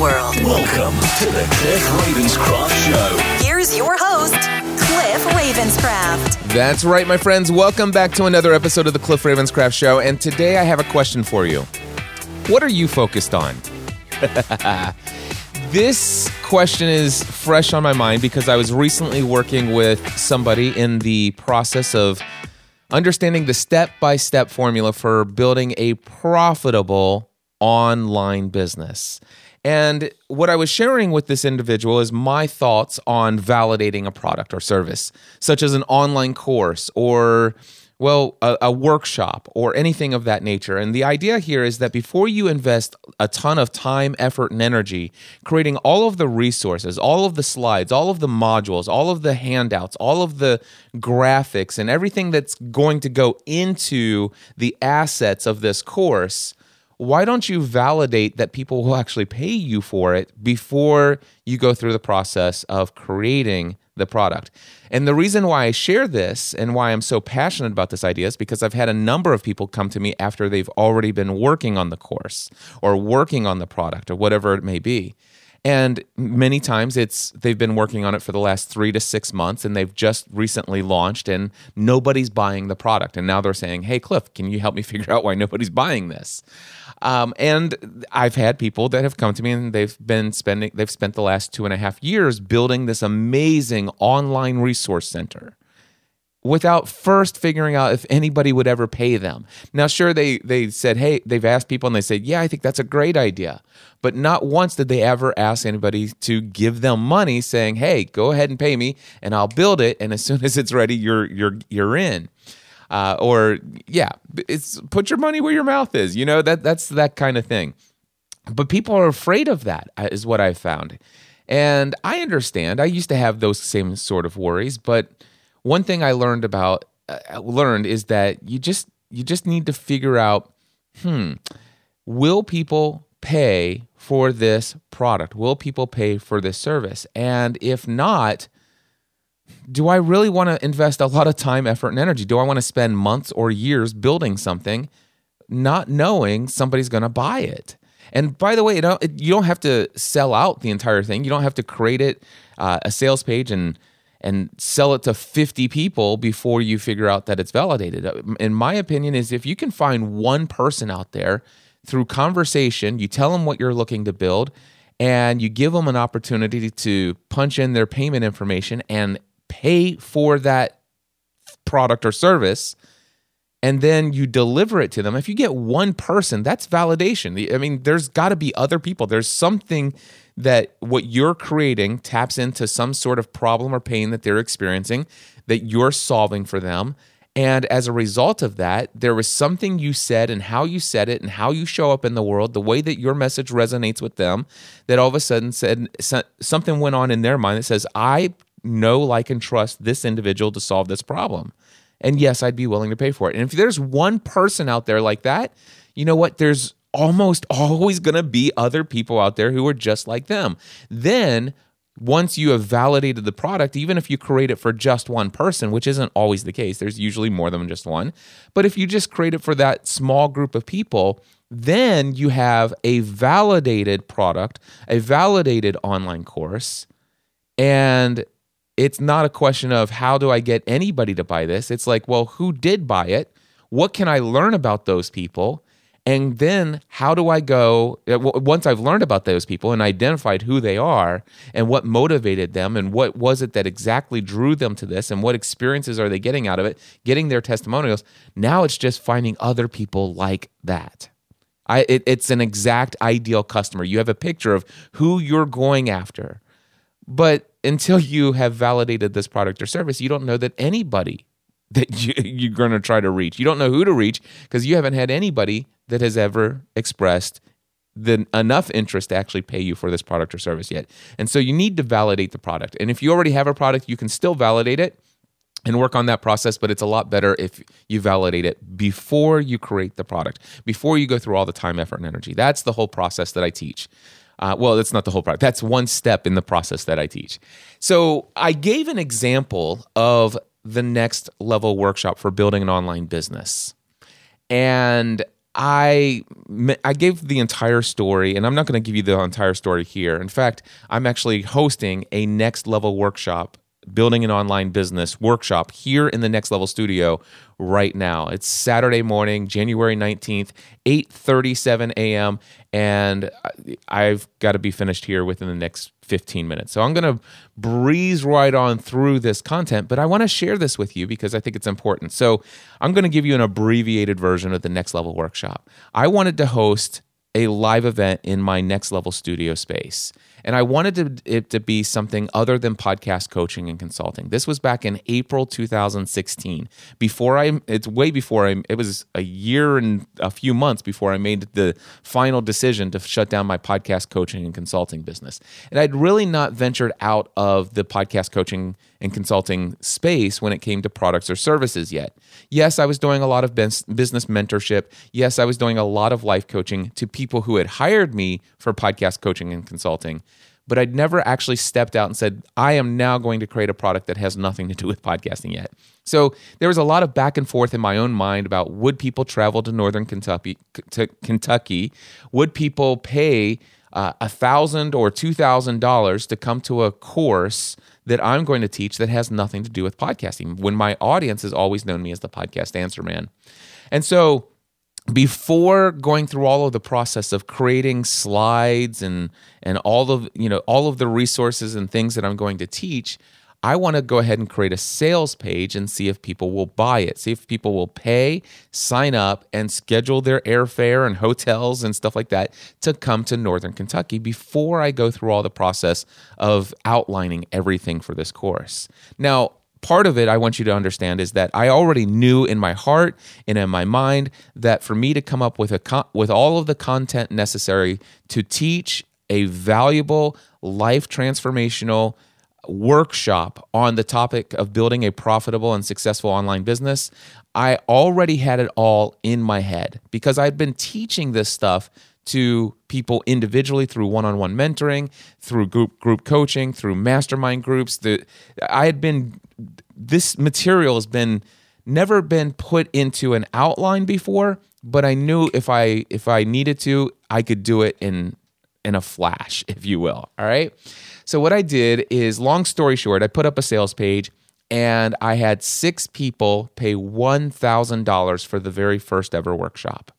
world. Welcome to the Cliff Ravenscraft Show. Here's your host, Cliff Ravenscraft. That's right, my friends. Welcome back to another episode of the Cliff Ravenscraft Show. And today I have a question for you. What are you focused on? This question is fresh on my mind because I was recently working with somebody in the process of understanding the step-by-step formula for building a profitable online business. And what I was sharing with this individual is my thoughts on validating a product or service, such as an online course or, well, a workshop or anything of that nature. And the idea here is that before you invest a ton of time, effort, and energy creating all of the resources, all of the slides, all of the modules, all of the handouts, all of the graphics, and everything that's going to go into the assets of this course, why don't you validate that people will actually pay you for it before you go through the process of creating the product? And the reason why I share this and why I'm so passionate about this idea is because I've had a number of people come to me after they've already been working on the course or working on the product or whatever it may be. And many times they've been working on it for the last 3 to 6 months and they've just recently launched and nobody's buying the product. And now they're saying, hey, Cliff, can you help me figure out why nobody's buying this? And I've had people that have come to me and they've spent the last 2.5 years building this amazing online resource center without first figuring out if anybody would ever pay them. Now, sure, they said, hey, they've asked people and they said, yeah, I think that's a great idea. But not once did they ever ask anybody to give them money saying, hey, go ahead and pay me and I'll build it. And as soon as it's ready, you're in. It's put your money where your mouth is. You know, that's that kind of thing. But people are afraid of that is what I've found. And I understand. I used to have those same sort of worries, but one thing I learned is that you just need to figure out, will people pay for this product? Will people pay for this service? And if not, do I really want to invest a lot of time, effort, and energy? Do I want to spend months or years building something not knowing somebody's going to buy it? And by the way, you don't have to sell out the entire thing. You don't have to create it, a sales page and sell it to 50 people before you figure out that it's validated. In my opinion, is if you can find one person out there through conversation, you tell them what you're looking to build, and you give them an opportunity to punch in their payment information and pay for that product or service, and then you deliver it to them. If you get one person, that's validation. I mean, there's got to be other people. There's something that what you're creating taps into some sort of problem or pain that they're experiencing that you're solving for them. And as a result of that, there was something you said and how you said it and how you show up in the world, the way that your message resonates with them, that all of a sudden something went on in their mind that says, I know, like, and trust this individual to solve this problem. And yes, I'd be willing to pay for it. And if there's one person out there like that, you know what? There's almost always going to be other people out there who are just like them. Then once you have validated the product, even if you create it for just one person, which isn't always the case, there's usually more than just one. But if you just create it for that small group of people, then you have a validated product, a validated online course, and it's not a question of how do I get anybody to buy this? It's like, well, who did buy it? What can I learn about those people? And then how do I go, once I've learned about those people and identified who they are and what motivated them and what was it that exactly drew them to this and what experiences are they getting out of it, getting their testimonials, now it's just finding other people like that. It's an exact ideal customer. You have a picture of who you're going after. But until you have validated this product or service, you don't know that anybody that you're going to try to reach. You don't know who to reach because you haven't had anybody that has ever expressed enough interest to actually pay you for this product or service yet. And so you need to validate the product. And if you already have a product, you can still validate it and work on that process, but it's a lot better if you validate it before you create the product, before you go through all the time, effort, and energy. That's the whole process that I teach. Well, that's not the whole product. That's one step in the process that I teach. So I gave an example of the Next Level workshop for building an online business. And I gave the entire story, and I'm not going to give you the entire story here. In fact, I'm actually hosting a Next Level workshop, building an online business workshop here in the Next Level studio right now. It's Saturday morning, January 19th, 8:37 a.m., and I've got to be finished here within the next 15 minutes. So I'm going to breeze right on through this content, but I want to share this with you because I think it's important. So I'm going to give you an abbreviated version of the Next Level workshop. I wanted to host a live event in my Next Level studio space. And I wanted it to be something other than podcast coaching and consulting. This was back in April 2016. It was a year and a few months before I made the final decision to shut down my podcast coaching and consulting business. And I'd really not ventured out of the podcast coaching and consulting space when it came to products or services yet. Yes, I was doing a lot of business mentorship. Yes, I was doing a lot of life coaching to people who had hired me for podcast coaching and consulting, but I'd never actually stepped out and said, I am now going to create a product that has nothing to do with podcasting yet. So there was a lot of back and forth in my own mind about, would people travel to Northern Kentucky? Would people pay $1,000 or $2,000 to come to a course that I'm going to teach that has nothing to do with podcasting, when my audience has always known me as the podcast answer man? And so before going through all of the process of creating slides and all of the resources and things that I'm going to teach, I want to go ahead and create a sales page and see if people will buy it, see if people will pay, sign up, and schedule their airfare and hotels and stuff like that to come to Northern Kentucky before I go through all the process of outlining everything for this course. Now, part of it I want you to understand is that I already knew in my heart and in my mind that for me to come up with with all of the content necessary to teach a valuable, life-transformational workshop on the topic of building a profitable and successful online business, I already had it all in my head because I'd been teaching this stuff to people individually through one-on-one mentoring, through group coaching, through mastermind groups. This material has been never been put into an outline before, but I knew if I needed to, I could do it in a flash, if you will, all right? So what I did is, long story short, I put up a sales page and I had 6 people pay $1,000 for the very first ever workshop.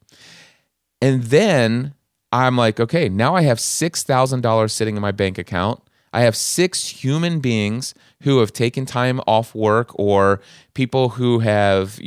And then I'm like, okay, now I have $6,000 sitting in my bank account. I have 6 human beings who have taken time off work, or people who have,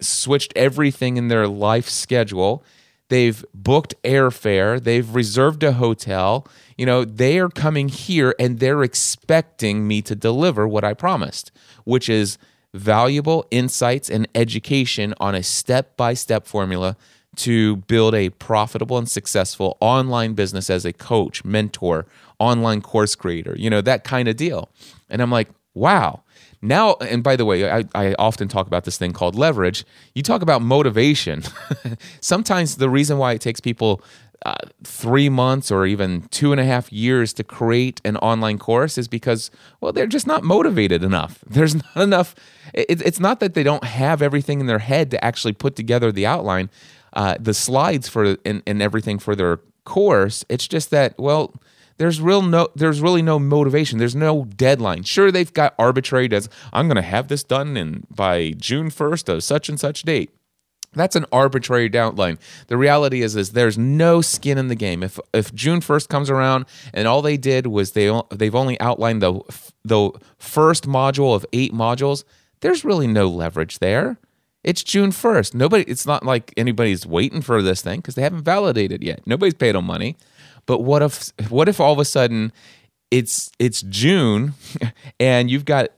switched everything in their life schedule. They've booked airfare. They've reserved a hotel. They are coming here and they're expecting me to deliver what I promised, which is valuable insights and education on a step-by-step formula to build a profitable and successful online business as a coach, mentor, online course creator, that kind of deal. And I'm like, wow. Now, and by the way, I often talk about this thing called leverage. You talk about motivation. Sometimes the reason why it takes people 3 months or even 2.5 years to create an online course is because, well, they're just not motivated enough. There's not enough. It's not that they don't have everything in their head to actually put together the outline, the slides for and everything for their course. It's just that, well, there's really no motivation. There's no deadline. Sure, they've got arbitrary deadlines. I'm going to have this done by June 1st of such and such date. That's an arbitrary deadline. The reality is there's no skin in the game. If June 1st comes around and all they did was they've only outlined the first module of 8 modules, there's really no leverage there. It's June 1st. It's not like anybody's waiting for this thing because they haven't validated yet. Nobody's paid them money. But what if all of a sudden it's June and you've got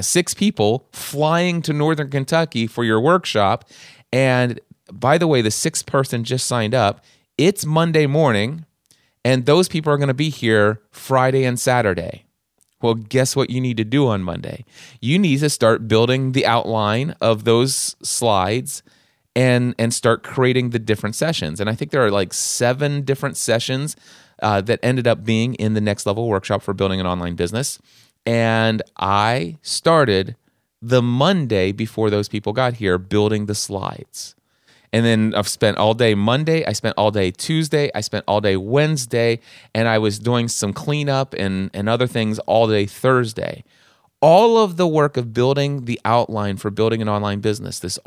6 people flying to Northern Kentucky for your workshop, and by the way, the 6th person just signed up It's Monday morning, and those people are going to be here Friday and Saturday. Well, guess what you need to do on Monday? You need to start building the outline of those slides and start creating the different sessions. And I think there are like 7 different sessions that ended up being in the Next Level Workshop for Building an Online Business. And I started the Monday before those people got here building the slides. And then I've spent all day Monday, I spent all day Tuesday, I spent all day Wednesday, and I was doing some cleanup and other things all day Thursday. All of the work of building the outline for building an online business, this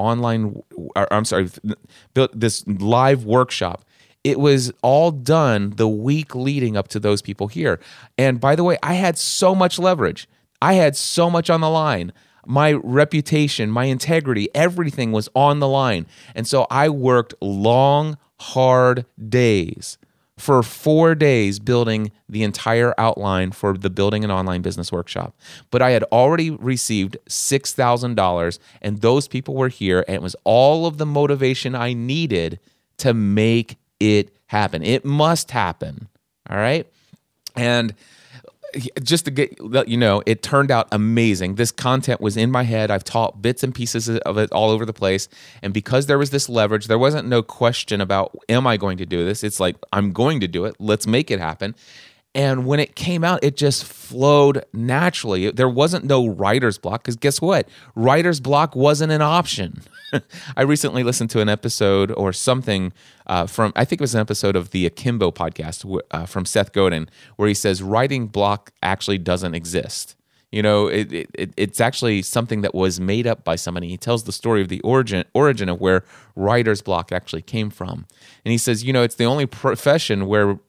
live workshop, it was all done the week leading up to those people here. And by the way, I had so much leverage. I had so much on the line. My reputation, my integrity, everything was on the line. And so I worked long, hard days for 4 days building the entire outline for the Building an Online Business Workshop. But I had already received $6,000, and those people were here, and it was all of the motivation I needed to make it happen. It must happen, all right? And just to let you know, it turned out amazing. This content was in my head. I've taught bits and pieces of it all over the place. And because there was this leverage, there wasn't no question about, am I going to do this? It's like, I'm going to do it. Let's make it happen. And when it came out, it just flowed naturally. There wasn't no writer's block, because guess what? Writer's block wasn't an option. I recently listened to an episode or something I think it was an episode of the Akimbo podcast from Seth Godin, where he says writing block actually doesn't exist. You know, it's actually something that was made up by somebody. He tells the story of the origin of where writer's block actually came from. And he says, you know, it's the only profession where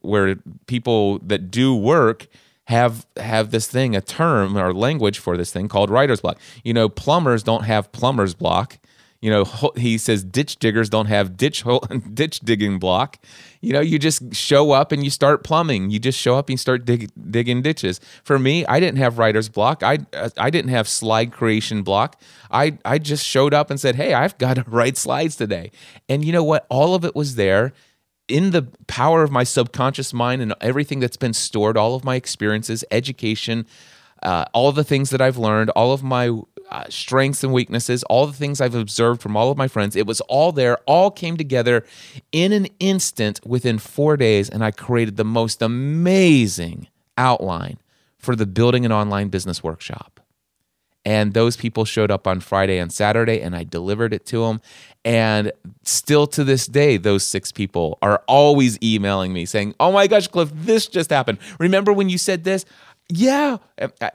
people that do work have this thing, a term or language for this thing called writer's block. You know, plumbers don't have plumber's block. You know, he says ditch diggers don't have ditch digging block. You know, you just show up and you start plumbing. You just show up and you start digging ditches. For me, I didn't have writer's block. I didn't have slide creation block. I just showed up and said, hey, I've got to write slides today. And you know what? All of it was there in the power of my subconscious mind and everything that's been stored, all of my experiences, education, all of the things that I've learned, all of my strengths and weaknesses, all the things I've observed from all of my friends. It was all there, all came together in an instant within 4 days, and I created the most amazing outline for the Building an Online Business Workshop. And those people showed up on Friday and Saturday, and I delivered it to them. And still to this day, those 6 people are always emailing me saying, oh my gosh, Cliff, this just happened. Remember when you said this? Yeah,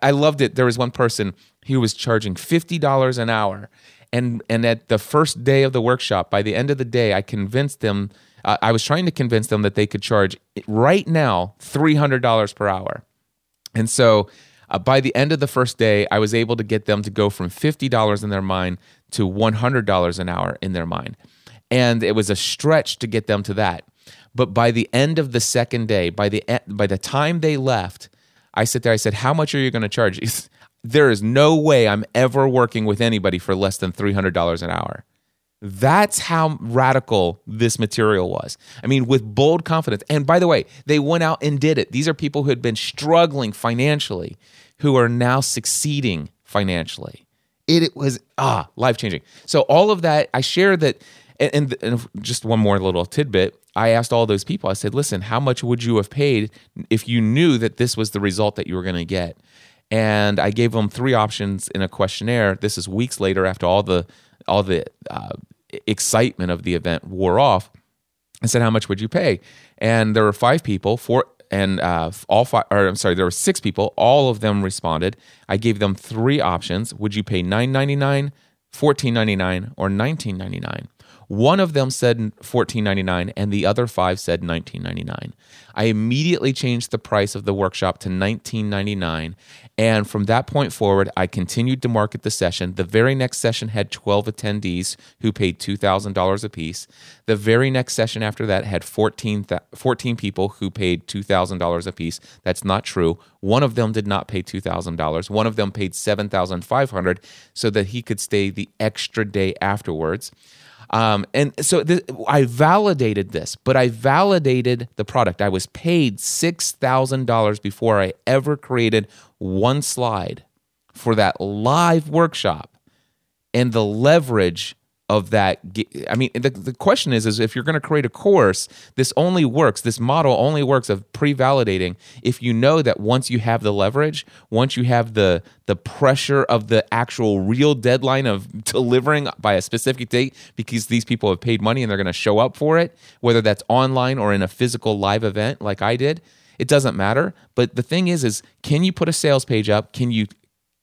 I loved it. There was one person who was charging $50 an hour. And at the first day of the workshop, by the end of the day, I convinced them, I was trying to convince them that they could charge right now $300 per hour. And so by the end of the first day, I was able to get them to go from $50 in their mind to $100 an hour in their mind. And it was a stretch to get them to that. But by the end of the second day, by the time they left, I sit there, I said, how much are you going to charge? There is no way I'm ever working with anybody for less than $300 an hour. That's how radical this material was. I mean, with bold confidence. And by the way, they went out and did it. These are people who had been struggling financially, who are now succeeding financially. It was life-changing. So all of that, I share that, and just one more little tidbit. I asked all those people, I said, listen, how much would you have paid if you knew that this was the result that you were going to get? And I gave them 3 options in a questionnaire. This is weeks later after all the excitement of the event wore off. I said, how much would you pay? And there were 5 people, there were 6 people. All of them responded. I gave them 3 options. Would you pay $9.99, $14.99, or $19.99? One of them said $14.99, and the other 5 said $19.99. I immediately changed the price of the workshop to $19.99, and from that point forward, I continued to market the session. The very next session had 12 attendees who paid $2,000 apiece. The very next session after that had 14 people who paid $2,000 apiece. That's not true. One of them did not pay $2,000. One of them paid $7,500 so that he could stay the extra day afterwards. And so I validated this, but I validated the product. I was paid $6,000 before I ever created one slide for that live workshop, and the leverage of that. I mean, the question is if you're going to create a course, this only works, this model only works of pre-validating if you know that once you have the leverage, once you have the pressure of the actual real deadline of delivering by a specific date, because these people have paid money and they're going to show up for it, whether that's online or in a physical live event like I did, it doesn't matter. But the thing is can you put a sales page up? Can you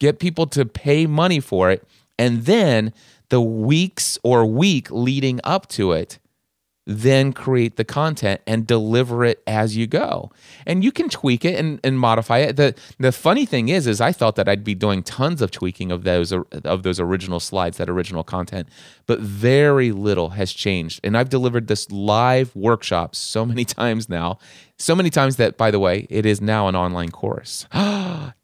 get people to pay money for it? And then the week leading up to it, then create the content and deliver it as you go. And you can tweak it and modify it. The funny thing is I thought that I'd be doing tons of tweaking of those original slides, that original content, but very little has changed. And I've delivered this live workshop so many times now, so many times that, by the way, it is now an online course.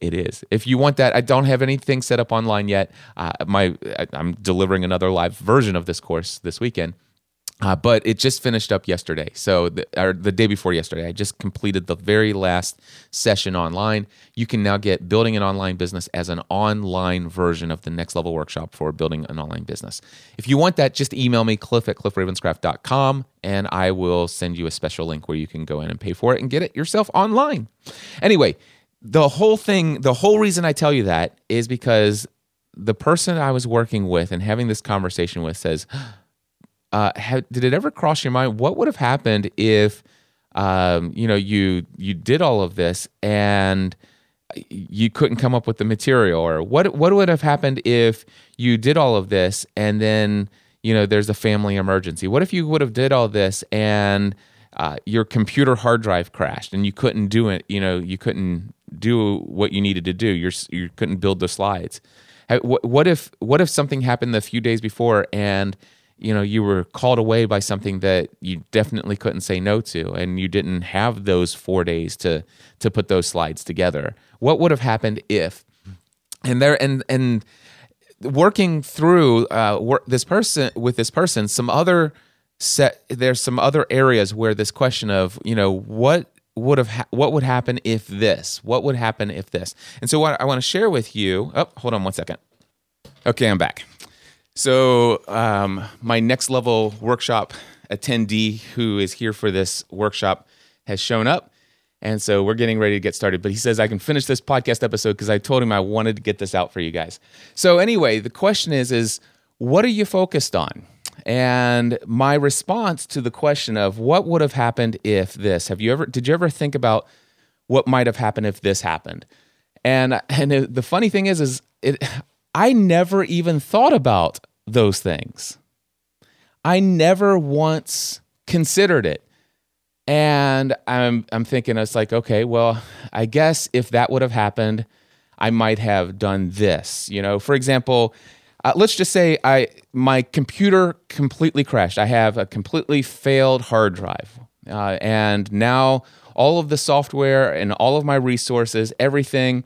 It is. If you want that, I don't have anything set up online yet. I'm delivering another live version of this course this weekend. But it just finished up yesterday, or the day before yesterday. I just completed the very last session online. You can now get Building an Online Business as an online version of the Next Level Workshop for Building an Online Business. If you want that, just email me, cliff@cliffravenscraft.com, and I will send you a special link where you can go in and pay for it and get it yourself online. Anyway, the whole reason I tell you that is because the person I was working with and having this conversation with says, did it ever cross your mind what would have happened if you did all of this and you couldn't come up with the material, or what would have happened if you did all of this and then there's a family emergency? What if you would have did all this and your computer hard drive crashed and you couldn't do it? You couldn't do what you needed to do. You couldn't build the slides. What if something happened a few days before and you were called away by something that you definitely couldn't say no to, and you didn't have those 4 days to put those slides together? What would have happened if? And working through this person, there's some other areas where this question of what would happen if this? What would happen if this? And so what I want to share with you. Oh, hold on one second. Okay, I'm back. So my Next Level Workshop attendee who is here for this workshop has shown up, and so we're getting ready to get started. But he says, I can finish this podcast episode because I told him I wanted to get this out for you guys. So anyway, the question is what are you focused on? And my response to the question of what would have happened if this, did you ever think about what might have happened if this happened? And the funny thing is I never even thought about those things. I never once considered it. And I'm thinking, it's like, okay, well, I guess if that would have happened, I might have done this. For example, let's just say my computer completely crashed. I have a completely failed hard drive. And now all of the software and all of my resources, everything,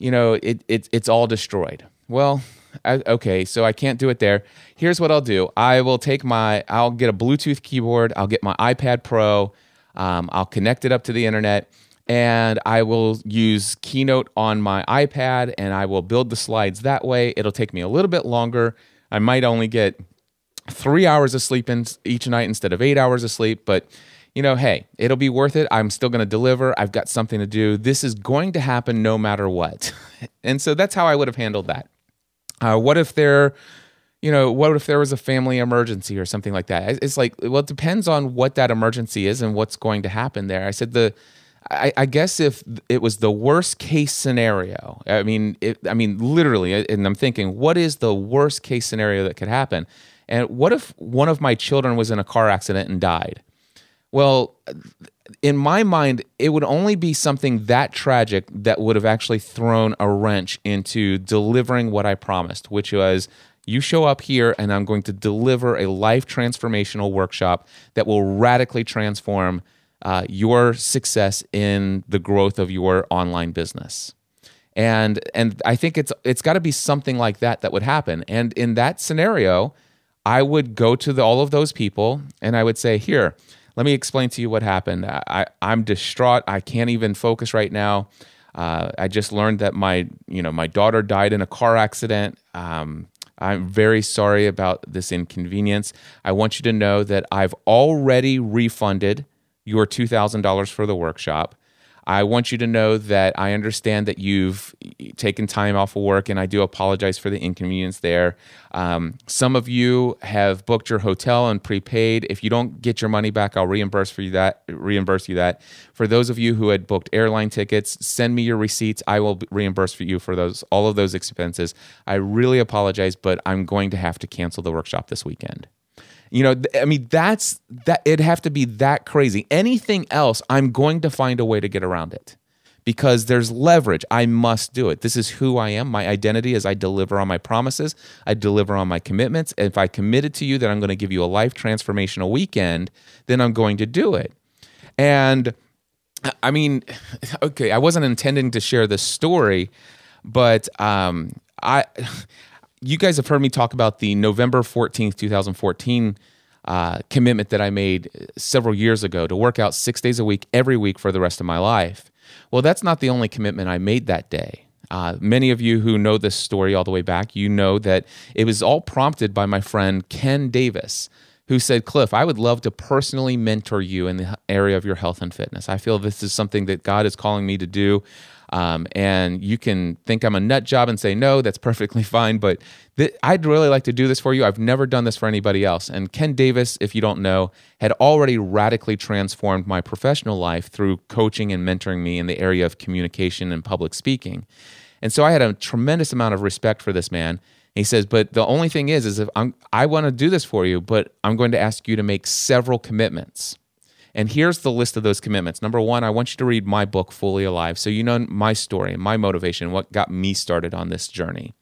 it's all destroyed. Well, okay, so I can't do it there. Here's what I'll do. I'll get a Bluetooth keyboard. I'll get my iPad Pro. I'll connect it up to the internet, and I will use Keynote on my iPad, and I will build the slides that way. It'll take me a little bit longer. I might only get 3 hours of sleep each night instead of 8 hours of sleep, but hey, it'll be worth it. I'm still going to deliver. I've got something to do. This is going to happen no matter what. And so that's how I would have handled that. What if there was a family emergency or something like that? It's like, well, it depends on what that emergency is and what's going to happen there. I said I guess if it was the worst case scenario, literally, and I'm thinking, what is the worst case scenario that could happen? And what if one of my children was in a car accident and died? Well, in my mind, it would only be something that tragic that would have actually thrown a wrench into delivering what I promised, which was you show up here and I'm going to deliver a life transformational workshop that will radically transform your success in the growth of your online business. And I think it's got to be something like that would happen. And in that scenario, I would go to all of those people and I would say, here, let me explain to you what happened. I'm distraught. I can't even focus right now. I just learned that my daughter died in a car accident. I'm very sorry about this inconvenience. I want you to know that I've already refunded your $2,000 for the workshop. I want you to know that I understand that you've taken time off of work, and I do apologize for the inconvenience there. Some of you have booked your hotel and prepaid. If you don't get your money back, I'll reimburse you that. For those of you who had booked airline tickets, send me your receipts. I will reimburse for you for all of those expenses. I really apologize, but I'm going to have to cancel the workshop this weekend. You know, I mean, it'd have to be that crazy. Anything else, I'm going to find a way to get around it because there's leverage. I must do it. This is who I am. My identity is I deliver on my promises. I deliver on my commitments. And if I committed to you that I'm going to give you a life transformational weekend, then I'm going to do it. And I mean, okay, I wasn't intending to share this story, but you guys have heard me talk about the November 14th, 2014 commitment that I made several years ago to work out 6 days a week, every week for the rest of my life. Well, that's not the only commitment I made that day. Many of you who know this story all the way back, you know that it was all prompted by my friend Ken Davis, who said, Cliff, I would love to personally mentor you in the area of your health and fitness. I feel this is something that God is calling me to do. And you can think I'm a nut job and say, no, that's perfectly fine, but I'd really like to do this for you. I've never done this for anybody else. And Ken Davis, if you don't know, had already radically transformed my professional life through coaching and mentoring me in the area of communication and public speaking. And so I had a tremendous amount of respect for this man. He says, but the only thing is if I want to do this for you, but I'm going to ask you to make several commitments. And here's the list of those commitments. Number one, I want you to read my book, Fully Alive, so you know my story and my motivation, what got me started on this journey.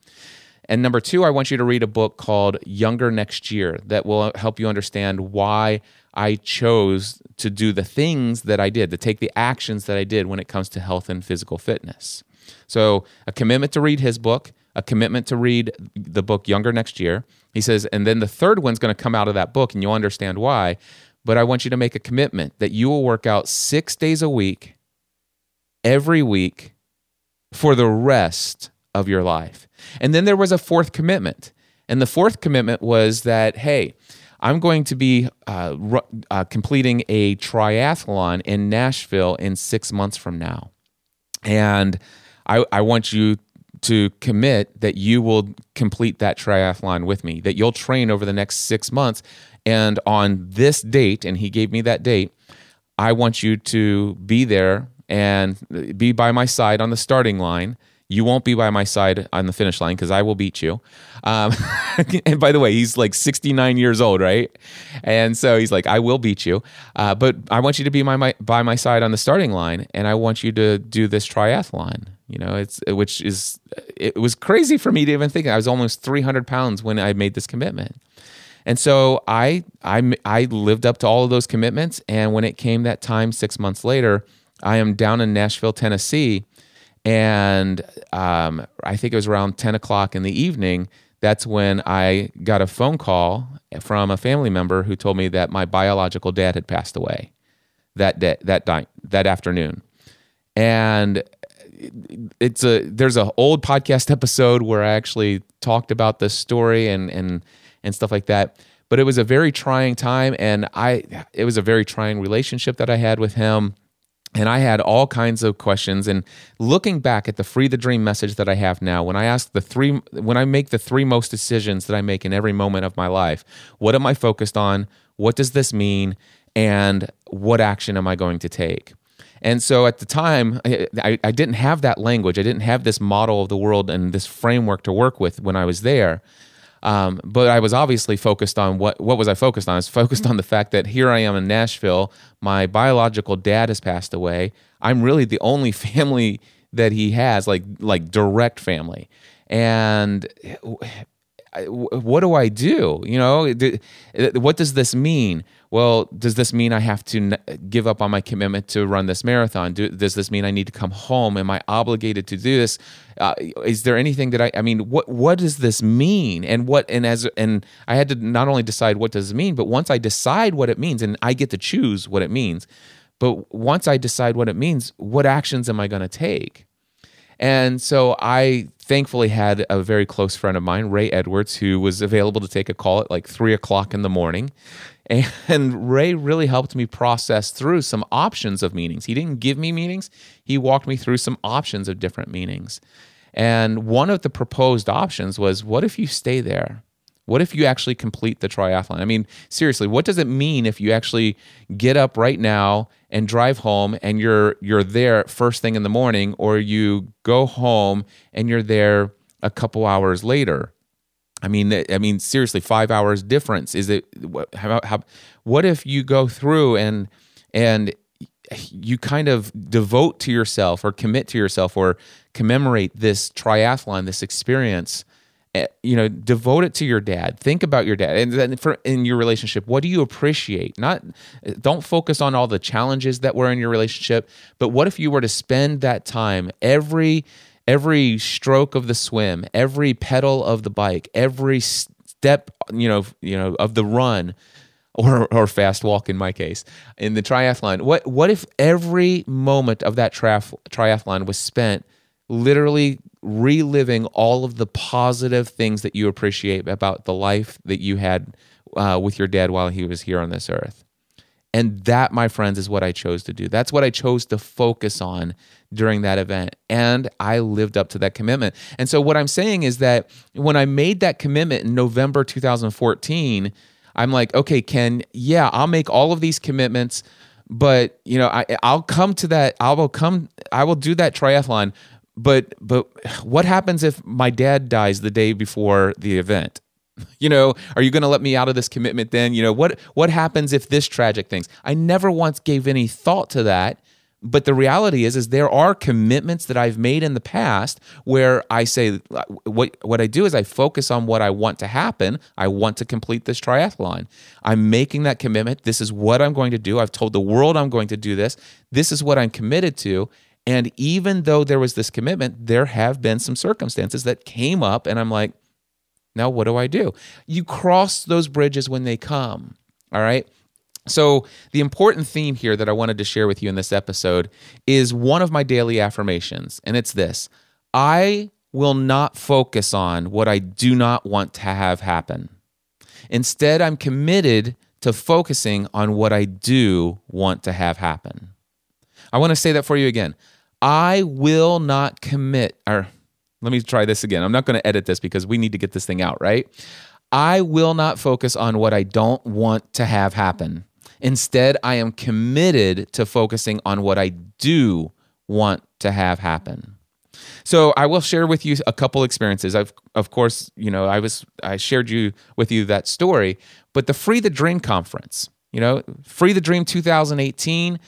And number two, I want you to read a book called Younger Next Year that will help you understand why I chose to do the things that I did, to take the actions that I did when it comes to health and physical fitness. So a commitment to read his book, a commitment to read the book Younger Next Year. He says, and then the third one's going to come out of that book, and you'll understand why. But I want you to make a commitment that you will work out 6 days a week, every week, for the rest of your life. And then there was a fourth commitment. And the fourth commitment was that, hey, I'm going to be completing a triathlon in Nashville in 6 months from now. And I want you to commit that you will complete that triathlon with me, that you'll train over the next 6 months. And on this date, and he gave me that date, I want you to be there and be by my side on the starting line. You won't be by my side on the finish line because I will beat you. And by the way, he's like 69 years old, right? And so he's like, I will beat you. But I want you to be by my side on the starting line, and I want you to do this triathlon. You know, it was crazy for me to even think. I was almost 300 pounds when I made this commitment. And so I lived up to all of those commitments. And when it came that time 6 months later, I am down in Nashville, Tennessee. And I think it was around 10 o'clock in the evening. That's when I got a phone call from a family member who told me that my biological dad had passed away that afternoon. And there's an old podcast episode where I actually talked about this story and stuff like that. But it was a very trying time, and it was a very trying relationship that I had with him. And I had all kinds of questions. And looking back at the Free the Dream message that I have now, when I make the three most decisions that I make in every moment of my life, what am I focused on? What does this mean? And what action am I going to take? And so at the time, I didn't have that language. I didn't have this model of the world and this framework to work with when I was there. But I was obviously focused on what was I focused on? I was focused on the fact that here I am in Nashville. My biological dad has passed away. I'm really the only family that he has, like direct family. And what do I do? You know, what does this mean? Well, does this mean I have to give up on my commitment to run this marathon? Does this mean I need to come home? Am I obligated to do this? Is there anything that I mean, what does this mean? And I had to not only decide what does it mean, but once I decide what it means, and I get to choose what it means, but once I decide what it means, what actions am I going to take? And so I thankfully had a very close friend of mine, Ray Edwards, who was available to take a call at like 3 o'clock in the morning. And Ray really helped me process through some options of meanings. He didn't give me meanings. He walked me through some options of different meanings. And one of the proposed options was, what if you stay there? What if you actually complete the triathlon? I mean, seriously, what does it mean if you actually get up right now and drive home and you're there first thing in the morning, or you go home and you're there a couple hours later? I mean, seriously, 5 hours difference. Is it? What if you go through and you kind of devote to yourself or commit to yourself or commemorate this triathlon, this experience? You know, devote it to your dad. Think about your dad, and then in your relationship, what do you appreciate? Don't focus on all the challenges that were in your relationship, but what if you were to spend that time, every stroke of the swim, every pedal of the bike, every step, you know, of the run, or fast walk in my case, in the triathlon. What if every moment of that triathlon was spent literally reliving all of the positive things that you appreciate about the life that you had with your dad while he was here on this earth? And that, my friends, is what I chose to do. That's what I chose to focus on during that event. And I lived up to that commitment. And so what I'm saying is that when I made that commitment in November 2014, I'm like, okay, Ken, yeah, I'll make all of these commitments, but you know, I'll come to that. I will do that triathlon. But what happens if my dad dies the day before the event? You know, are you going to let me out of this commitment then? You know, what happens if this tragic things? I never once gave any thought to that. But the reality is there are commitments that I've made in the past where I say, what I do is I focus on what I want to happen. I want to complete this triathlon. I'm making that commitment. This is what I'm going to do. I've told the world I'm going to do this. This is what I'm committed to. And even though there was this commitment, there have been some circumstances that came up, and I'm like, now what do I do? You cross those bridges when they come, all right? So the important theme here that I wanted to share with you in this episode is one of my daily affirmations, and it's this: I will not focus on what I do not want to have happen. Instead, I'm committed to focusing on what I do want to have happen. I want to say that for you again. I will not commit, or let me try this again. I'm not going to edit this because we need to get this thing out, right? I will not focus on what I don't want to have happen. Instead, I am committed to focusing on what I do want to have happen. So I will share with you a couple experiences. Of course, you know, I shared with you that story, but the Free the Dream conference, you know, Free the Dream 2018,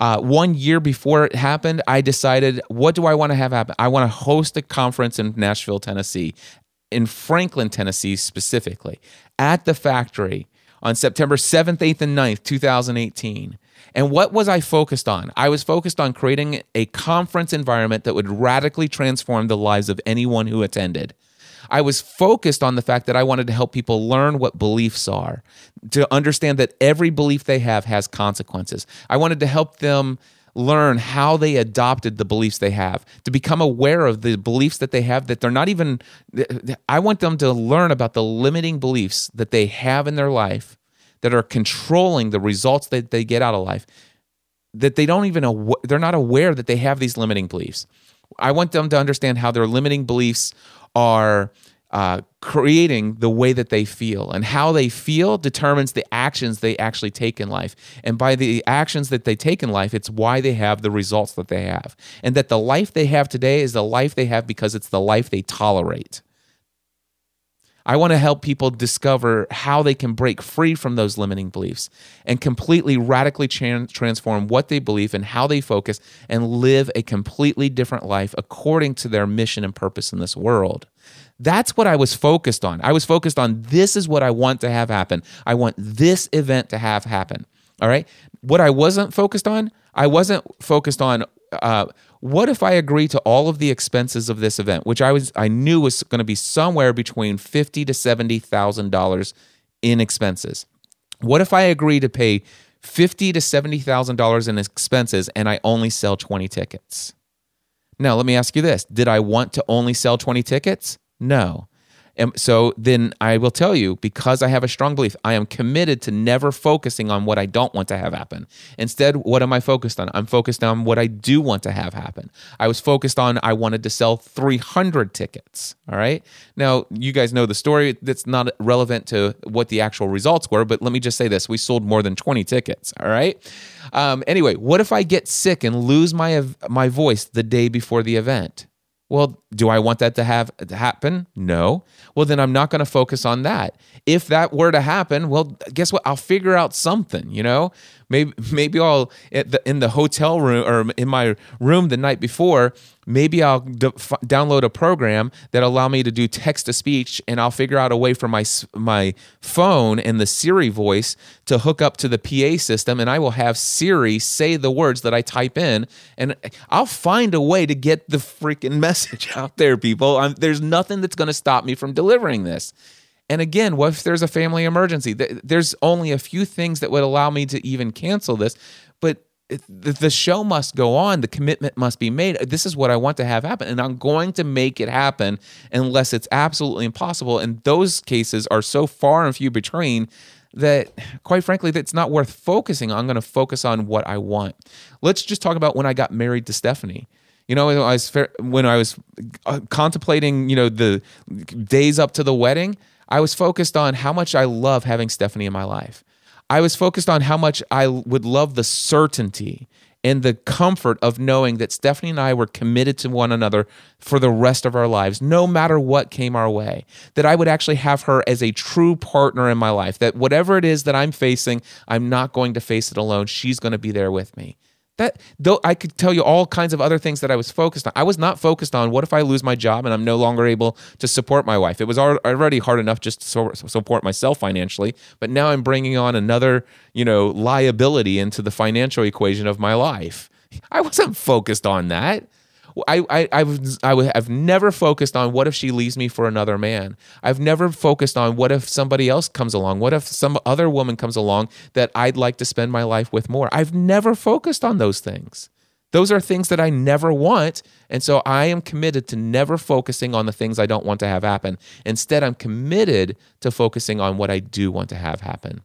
1 year before it happened, I decided, what do I want to have happen? I want to host a conference in Nashville, Tennessee, in Franklin, Tennessee specifically, at the Factory on September 7th, 8th, and 9th, 2018. And what was I focused on? I was focused on creating a conference environment that would radically transform the lives of anyone who attended. I was focused on the fact that I wanted to help people learn what beliefs are, to understand that every belief they have has consequences. I wanted to help them learn how they adopted the beliefs they have, to become aware of the beliefs that they have that they're not even, I want them to learn about the limiting beliefs that they have in their life that are controlling the results that they get out of life, that they don't even, they're not aware that they have these limiting beliefs. I want them to understand how their limiting beliefs are creating the way that they feel, and how they feel determines the actions they actually take in life. And by the actions that they take in life, it's why they have the results that they have. And that the life they have today is the life they have because it's the life they tolerate. I want to help people discover how they can break free from those limiting beliefs and completely, radically transform what they believe and how they focus and live a completely different life according to their mission and purpose in this world. That's what I was focused on. I was focused on this is what I want to have happen. I want this event to have happen. All right? What I wasn't focused on what if I agree to all of the expenses of this event, which I knew was going to be somewhere between $50,000 to $70,000 in expenses. What if I agree to pay $50,000 to $70,000 in expenses and I only sell 20 tickets? Now, let me ask you this. Did I want to only sell 20 tickets? No. And so then I will tell you, because I have a strong belief, I am committed to never focusing on what I don't want to have happen. Instead, what am I focused on? I'm focused on what I do want to have happen. I was focused on I wanted to sell 300 tickets, all right? Now, you guys know the story. That's not relevant to what the actual results were, but let me just say this. We sold more than 20 tickets, all right? Anyway, what if I get sick and lose my voice the day before the event? Well, do I want that to happen? No. Well, then I'm not going to focus on that. If that were to happen, well, guess what? I'll figure out something, you know? Maybe I'll, in the hotel room or in my room the night before, maybe I'll download a program that allow me to do text-to-speech, and I'll figure out a way for my phone and the Siri voice to hook up to the PA system, and I will have Siri say the words that I type in, and I'll find a way to get the freaking message out there, people. There's nothing that's going to stop me from delivering this. And again, what if there's a family emergency? There's only a few things that would allow me to even cancel this, but the show must go on. The commitment must be made. This is what I want to have happen, and I'm going to make it happen unless it's absolutely impossible. And those cases are so far and few between that, quite frankly, that's not worth focusing on. I'm going to focus on what I want. Let's just talk about when I got married to Stephanie. You know, when I was contemplating, you know, the days up to the wedding, I was focused on how much I love having Stephanie in my life. I was focused on how much I would love the certainty and the comfort of knowing that Stephanie and I were committed to one another for the rest of our lives, no matter what came our way, that I would actually have her as a true partner in my life, that whatever it is that I'm facing, I'm not going to face it alone. She's going to be there with me. Though I could tell you all kinds of other things that I was focused on. I was not focused on what if I lose my job and I'm no longer able to support my wife. It was already hard enough just to support myself financially, but now I'm bringing on another, you know, liability into the financial equation of my life. I wasn't focused on that. I've never focused on what if she leaves me for another man. I've never focused on what if somebody else comes along. What if some other woman comes along that I'd like to spend my life with more? I've never focused on those things. Those are things that I never want, and so I am committed to never focusing on the things I don't want to have happen. Instead, I'm committed to focusing on what I do want to have happen.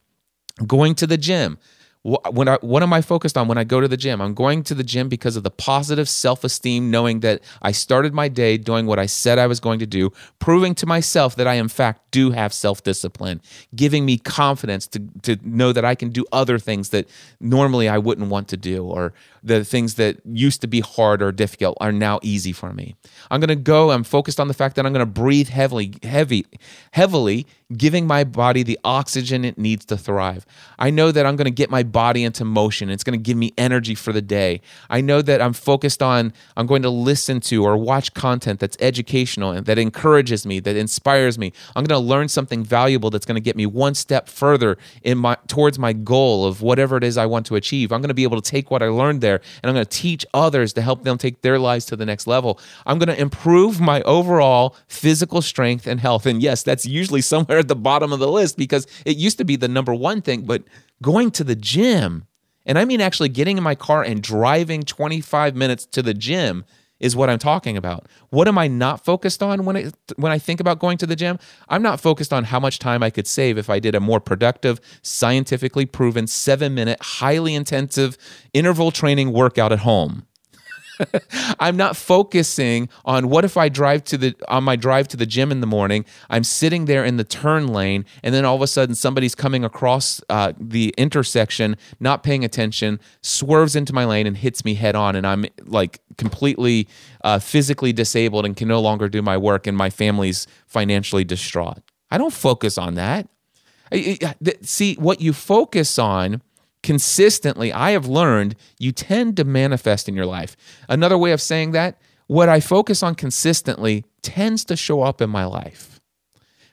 Going to the gym. What am I focused on when I go to the gym? I'm going to the gym because of the positive self-esteem, knowing that I started my day doing what I said I was going to do, proving to myself that I, in fact, do have self-discipline, giving me confidence to know that I can do other things that normally I wouldn't want to do, or the things that used to be hard or difficult are now easy for me. I'm focused on the fact that I'm going to breathe heavily, giving my body the oxygen it needs to thrive. I know that I'm going to get my body into motion. It's going to give me energy for the day. I know that I'm focused on, I'm going to listen to or watch content that's educational and that encourages me, that inspires me. I'm going to learn something valuable that's going to get me one step further towards my goal of whatever it is I want to achieve. I'm going to be able to take what I learned there, and I'm going to teach others to help them take their lives to the next level. I'm going to improve my overall physical strength and health. And yes, that's usually somewhere at the bottom of the list because it used to be the number one thing, but going to the gym, and I mean actually getting in my car and driving 25 minutes to the gym is what I'm talking about. What am I not focused on when I think about going to the gym? I'm not focused on how much time I could save if I did a more productive, scientifically proven 7-minute, highly intensive interval training workout at home. I'm not focusing on what if I drive to the gym in the morning, I'm sitting there in the turn lane, and then all of a sudden somebody's coming across the intersection, not paying attention, swerves into my lane and hits me head on, and I'm like completely physically disabled and can no longer do my work, and my family's financially distraught. I don't focus on that. See, what you focus on consistently, I have learned, you tend to manifest in your life. Another way of saying that, what I focus on consistently tends to show up in my life.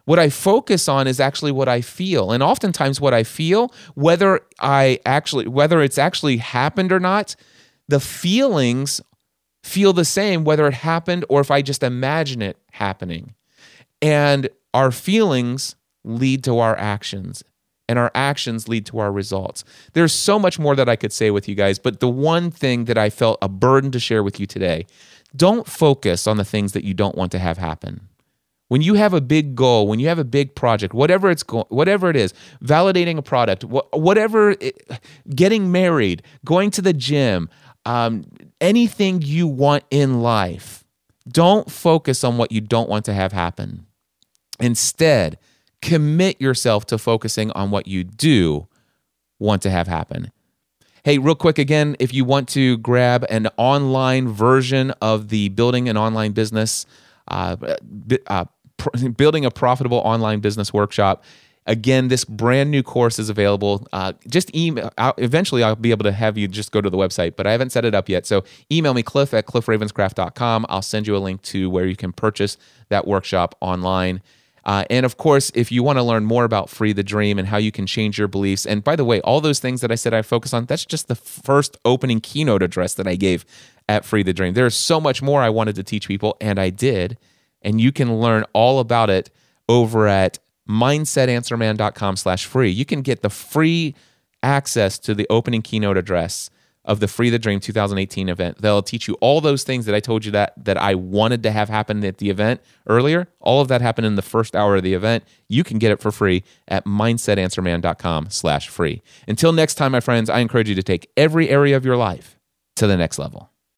What I focus on is actually what I feel. And oftentimes what I feel, whether it's actually happened or not, the feelings feel the same, whether it happened or if I just imagine it happening. And our feelings lead to our actions, and our actions lead to our results. There's so much more that I could say with you guys, but the one thing that I felt a burden to share with you today, don't focus on the things that you don't want to have happen. When you have a big goal, when you have a big project, whatever it is, validating a product, getting married, going to the gym, anything you want in life, don't focus on what you don't want to have happen. Instead, commit yourself to focusing on what you do want to have happen. Hey, real quick again, if you want to grab an online version of the Building an Online Business, Building a Profitable Online Business Workshop, again, this brand new course is available. Just email. Eventually, I'll be able to have you just go to the website, but I haven't set it up yet. So email me, cliff@cliffravenscraft.com. I'll send you a link to where you can purchase that workshop online. And of course, if you want to learn more about Free the Dream and how you can change your beliefs, and by the way, all those things that I said I focus on, that's just the first opening keynote address that I gave at Free the Dream. There's so much more I wanted to teach people, and I did, and you can learn all about it over at mindsetanswerman.com/free. You can get the free access to the opening keynote address of the Free the Dream 2018 event. They'll teach you all those things that I told you that I wanted to have happen at the event earlier. All of that happened in the first hour of the event. You can get it for free at mindsetanswerman.com/free. Until next time, my friends, I encourage you to take every area of your life to the next level.